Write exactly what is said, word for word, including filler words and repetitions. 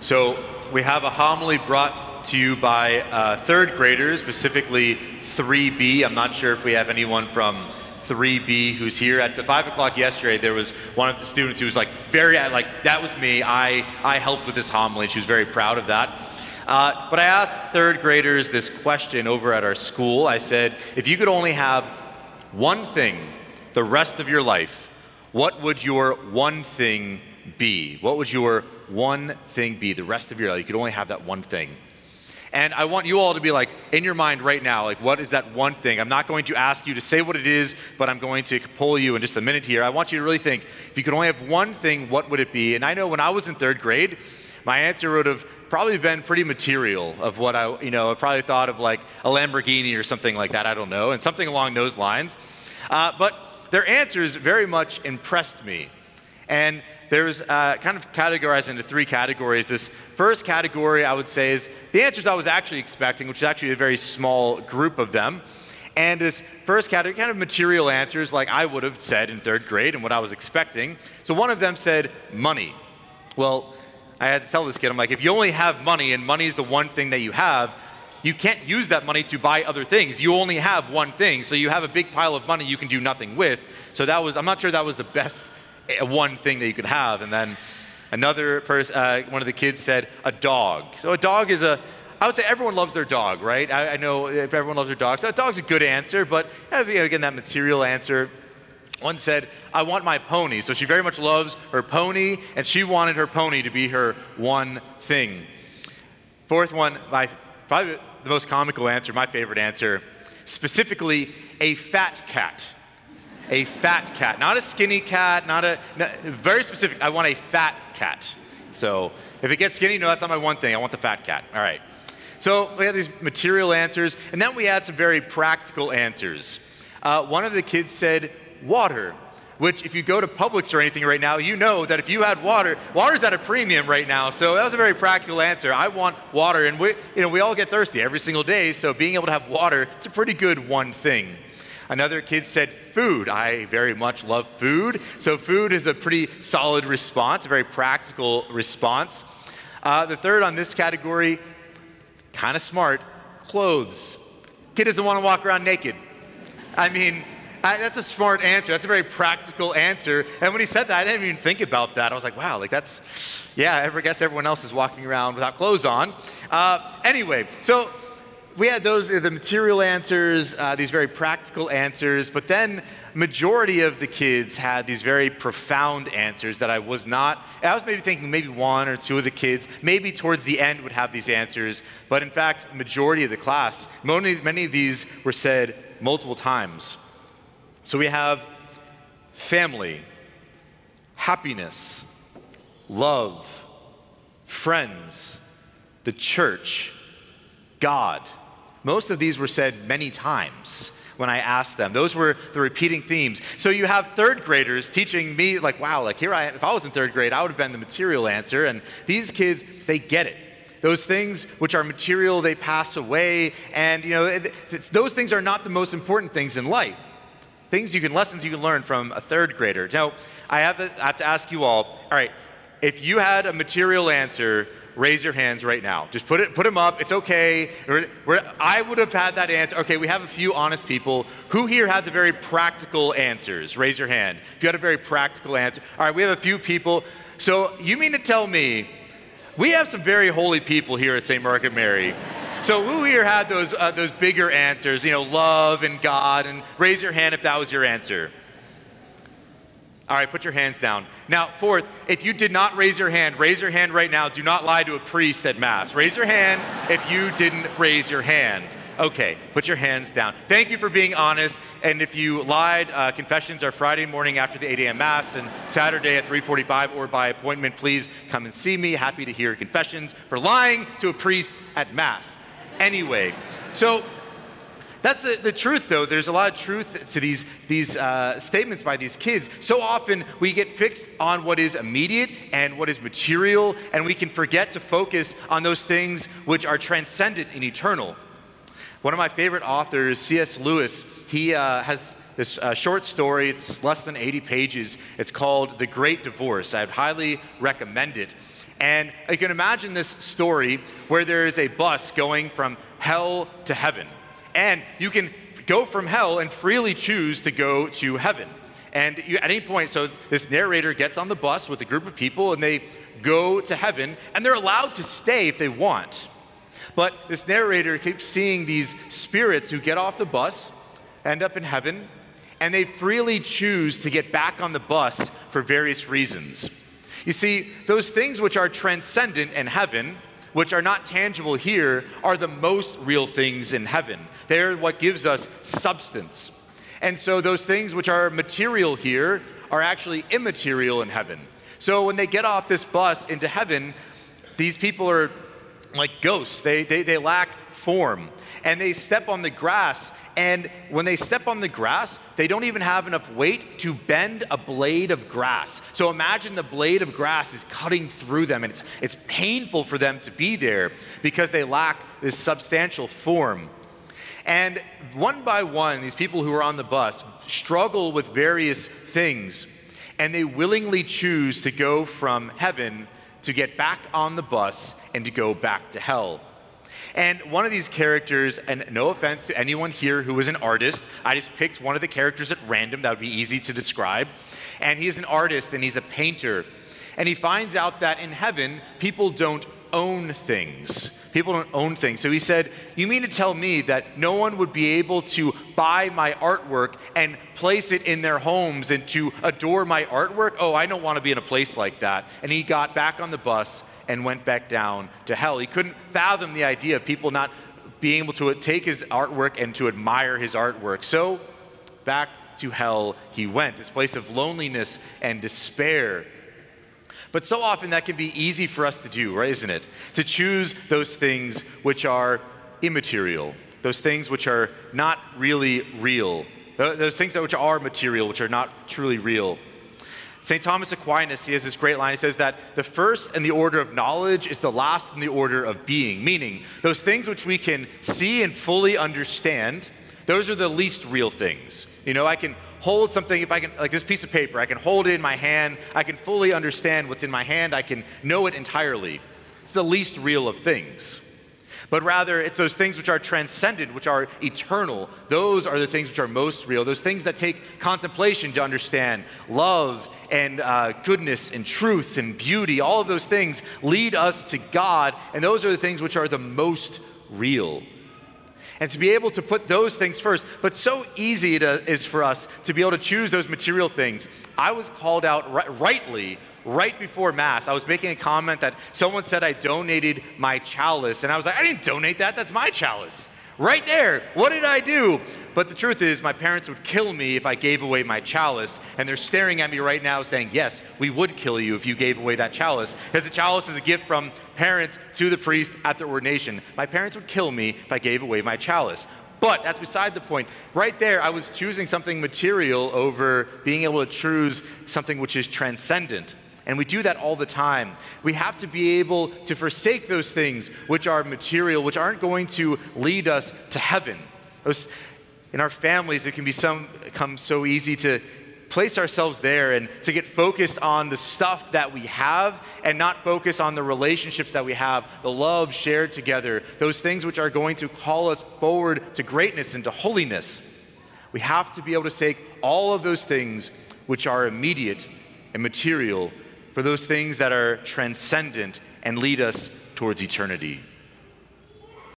So we have a homily brought to you by uh, third graders, specifically three B. I'm not sure if we have anyone from three B who's here. At the five o'clock yesterday, there was one of the students who was like, very, like, that was me. I, I helped with this homily. She was very proud of that. Uh, but I asked third graders this question over at our school. I said, if you could only have one thing the rest of your life, what would your one thing be? What would your one thing be the rest of your life? You could only have that one thing. And I want you all to be like, in your mind right now, like, what is that one thing? I'm not going to ask you to say what it is, but I'm going to poll you in just a minute here. I want you to really think, if you could only have one thing, what would it be? And I know when I was in third grade, my answer would have probably been pretty material of what I, you know, I probably thought of like a Lamborghini or something like that, I don't know, and something along those lines. Uh, but their answers very much impressed me. And there's uh, kind of categorized into three categories. This first category, I would say, is the answers I was actually expecting, which is actually a very small group of them. And this first category, kind of material answers, like I would have said in third grade and what I was expecting. So one of them said money. Well, I had to tell this kid, I'm like, if you only have money and money is the one thing that you have, you can't use that money to buy other things. You only have one thing. So you have a big pile of money you can do nothing with. So that was, I'm not sure that was the best one thing that you could have. And then another person, uh, one of the kids said a dog. So a dog is a, I would say everyone loves their dog, right? I, I know if everyone loves their dog. So a dog's a good answer, but again, that material answer. One said, I want my pony. So she very much loves her pony, and she wanted her pony to be her one thing. Fourth one, my probably the most comical answer, my favorite answer, specifically a fat cat. A fat cat, not a skinny cat, not a, not, very specific, I want a fat cat. So if it gets skinny, no, that's not my one thing, I want the fat cat, all right. So we had these material answers, and then we had some very practical answers. Uh, one of the kids said water, which if you go to Publix or anything right now, you know that if you had water, water's at a premium right now, so that was a very practical answer. I want water, and we, you know, we all get thirsty every single day, so being able to have water, it's a pretty good one thing. Another kid said food. I very much love food. So food is a pretty solid response, a very practical response. Uh, the third on this category, kind of smart, clothes. Kid doesn't want to walk around naked. I mean, I, that's a smart answer. That's a very practical answer. And when he said that, I didn't even think about that. I was like, wow, like that's, yeah, I guess everyone else is walking around without clothes on. Uh, anyway, so we had those, the material answers, uh, these very practical answers, but then majority of the kids had these very profound answers that I was not, I was maybe thinking maybe one or two of the kids, maybe towards the end would have these answers, but in fact, majority of the class, many, many of these were said multiple times. So we have family, happiness, love, friends, the church, God. Most of these were said many times when I asked them. Those were the repeating themes. So you have third graders teaching me, like, wow, like here I am. If I was in third grade, I would have been the material answer. And these kids, they get it. Those things which are material, they pass away. And, you know, it, it's, those things are not the most important things in life. Things you can, lessons you can learn from a third grader. Now, I have, a, I have to ask you all, all right, if you had a material answer, raise your hands right now. Just put it, put them up. It's okay. We're, we're, I would have had that answer. Okay, we have a few honest people. Who here had the very practical answers? Raise your hand. If you had a very practical answer. All right, we have a few people. So you mean to tell me, we have some very holy people here at Saint Mark and Mary. So who here had those, uh, those bigger answers, you know, love and God, and raise your hand if that was your answer. All right, put your hands down. Now, fourth, if you did not raise your hand, raise your hand right now. Do not lie to a priest at Mass. Raise your hand if you didn't raise your hand. Okay, put your hands down. Thank you for being honest. And if you lied, uh, confessions are Friday morning after the eight a.m. Mass and Saturday at three forty-five or by appointment. Please come and see me. Happy to hear confessions for lying to a priest at Mass. Anyway, so that's the, the truth, though. There's a lot of truth to these, these uh, statements by these kids. So often we get fixed on what is immediate and what is material, and we can forget to focus on those things which are transcendent and eternal. One of my favorite authors, C S Lewis, he uh, has this uh, short story. It's less than eighty pages. It's called The Great Divorce. I'd highly recommend it. And you can imagine this story where there is a bus going from hell to heaven. And you can go from hell and freely choose to go to heaven. And you, at any point, so this narrator gets on the bus with a group of people and they go to heaven, and they're allowed to stay if they want. But this narrator keeps seeing these spirits who get off the bus, end up in heaven, and they freely choose to get back on the bus for various reasons. You see, those things which are transcendent in heaven, which are not tangible here, are the most real things in heaven. They're what gives us substance. And so those things which are material here are actually immaterial in heaven. So when they get off this bus into heaven, these people are like ghosts. They, they, they lack form. And they step on the grass. And when they step on the grass, they don't even have enough weight to bend a blade of grass. So imagine the blade of grass is cutting through them, and it's, it's painful for them to be there because they lack this substantial form. And one by one, these people who are on the bus struggle with various things, and they willingly choose to go from heaven to get back on the bus and to go back to hell. And one of these characters, and no offense to anyone here who is an artist, I just picked one of the characters at random that would be easy to describe. And he's an artist and he's a painter. And he finds out that in heaven, people don't own things. People don't own things. So he said, you mean to tell me that no one would be able to buy my artwork and place it in their homes and to adore my artwork? Oh, I don't want to be in a place like that. And he got back on the bus and went back down to hell. He couldn't fathom the idea of people not being able to take his artwork and to admire his artwork. So back to hell he went, this place of loneliness and despair. But so often that can be easy for us to do, right, isn't it? To choose those things which are immaterial, those things which are not really real, those things which are material, which are not truly real. Saint Thomas Aquinas, he has this great line. He says that the first in the order of knowledge is the last in the order of being, meaning those things which we can see and fully understand, those are the least real things. You know, I can hold something, if I can, like this piece of paper, I can hold it in my hand, I can fully understand what's in my hand, I can know it entirely. It's the least real of things. But rather, it's those things which are transcendent, which are eternal. Those are the things which are most real, those things that take contemplation to understand. Love and uh, goodness and truth and beauty, all of those things lead us to God, and those are the things which are the most real. And to be able to put those things first, but so easy it is for us to be able to choose those material things. I was called out right, rightly right before Mass. I was making a comment that someone said I donated my chalice, and I was like, I didn't donate that, that's my chalice. Right there, what did I do? But the truth is, my parents would kill me if I gave away my chalice, and they're staring at me right now saying, yes, we would kill you if you gave away that chalice, because the chalice is a gift from parents to the priest at the ordination. My parents would kill me if I gave away my chalice. But that's beside the point. Right there, I was choosing something material over being able to choose something which is transcendent. And we do that all the time. We have to be able to forsake those things which are material, which aren't going to lead us to heaven. In our families, it can be some, come so easy to place ourselves there and to get focused on the stuff that we have and not focus on the relationships that we have, the love shared together, those things which are going to call us forward to greatness and to holiness. We have to be able to take all of those things which are immediate and material for those things that are transcendent and lead us towards eternity.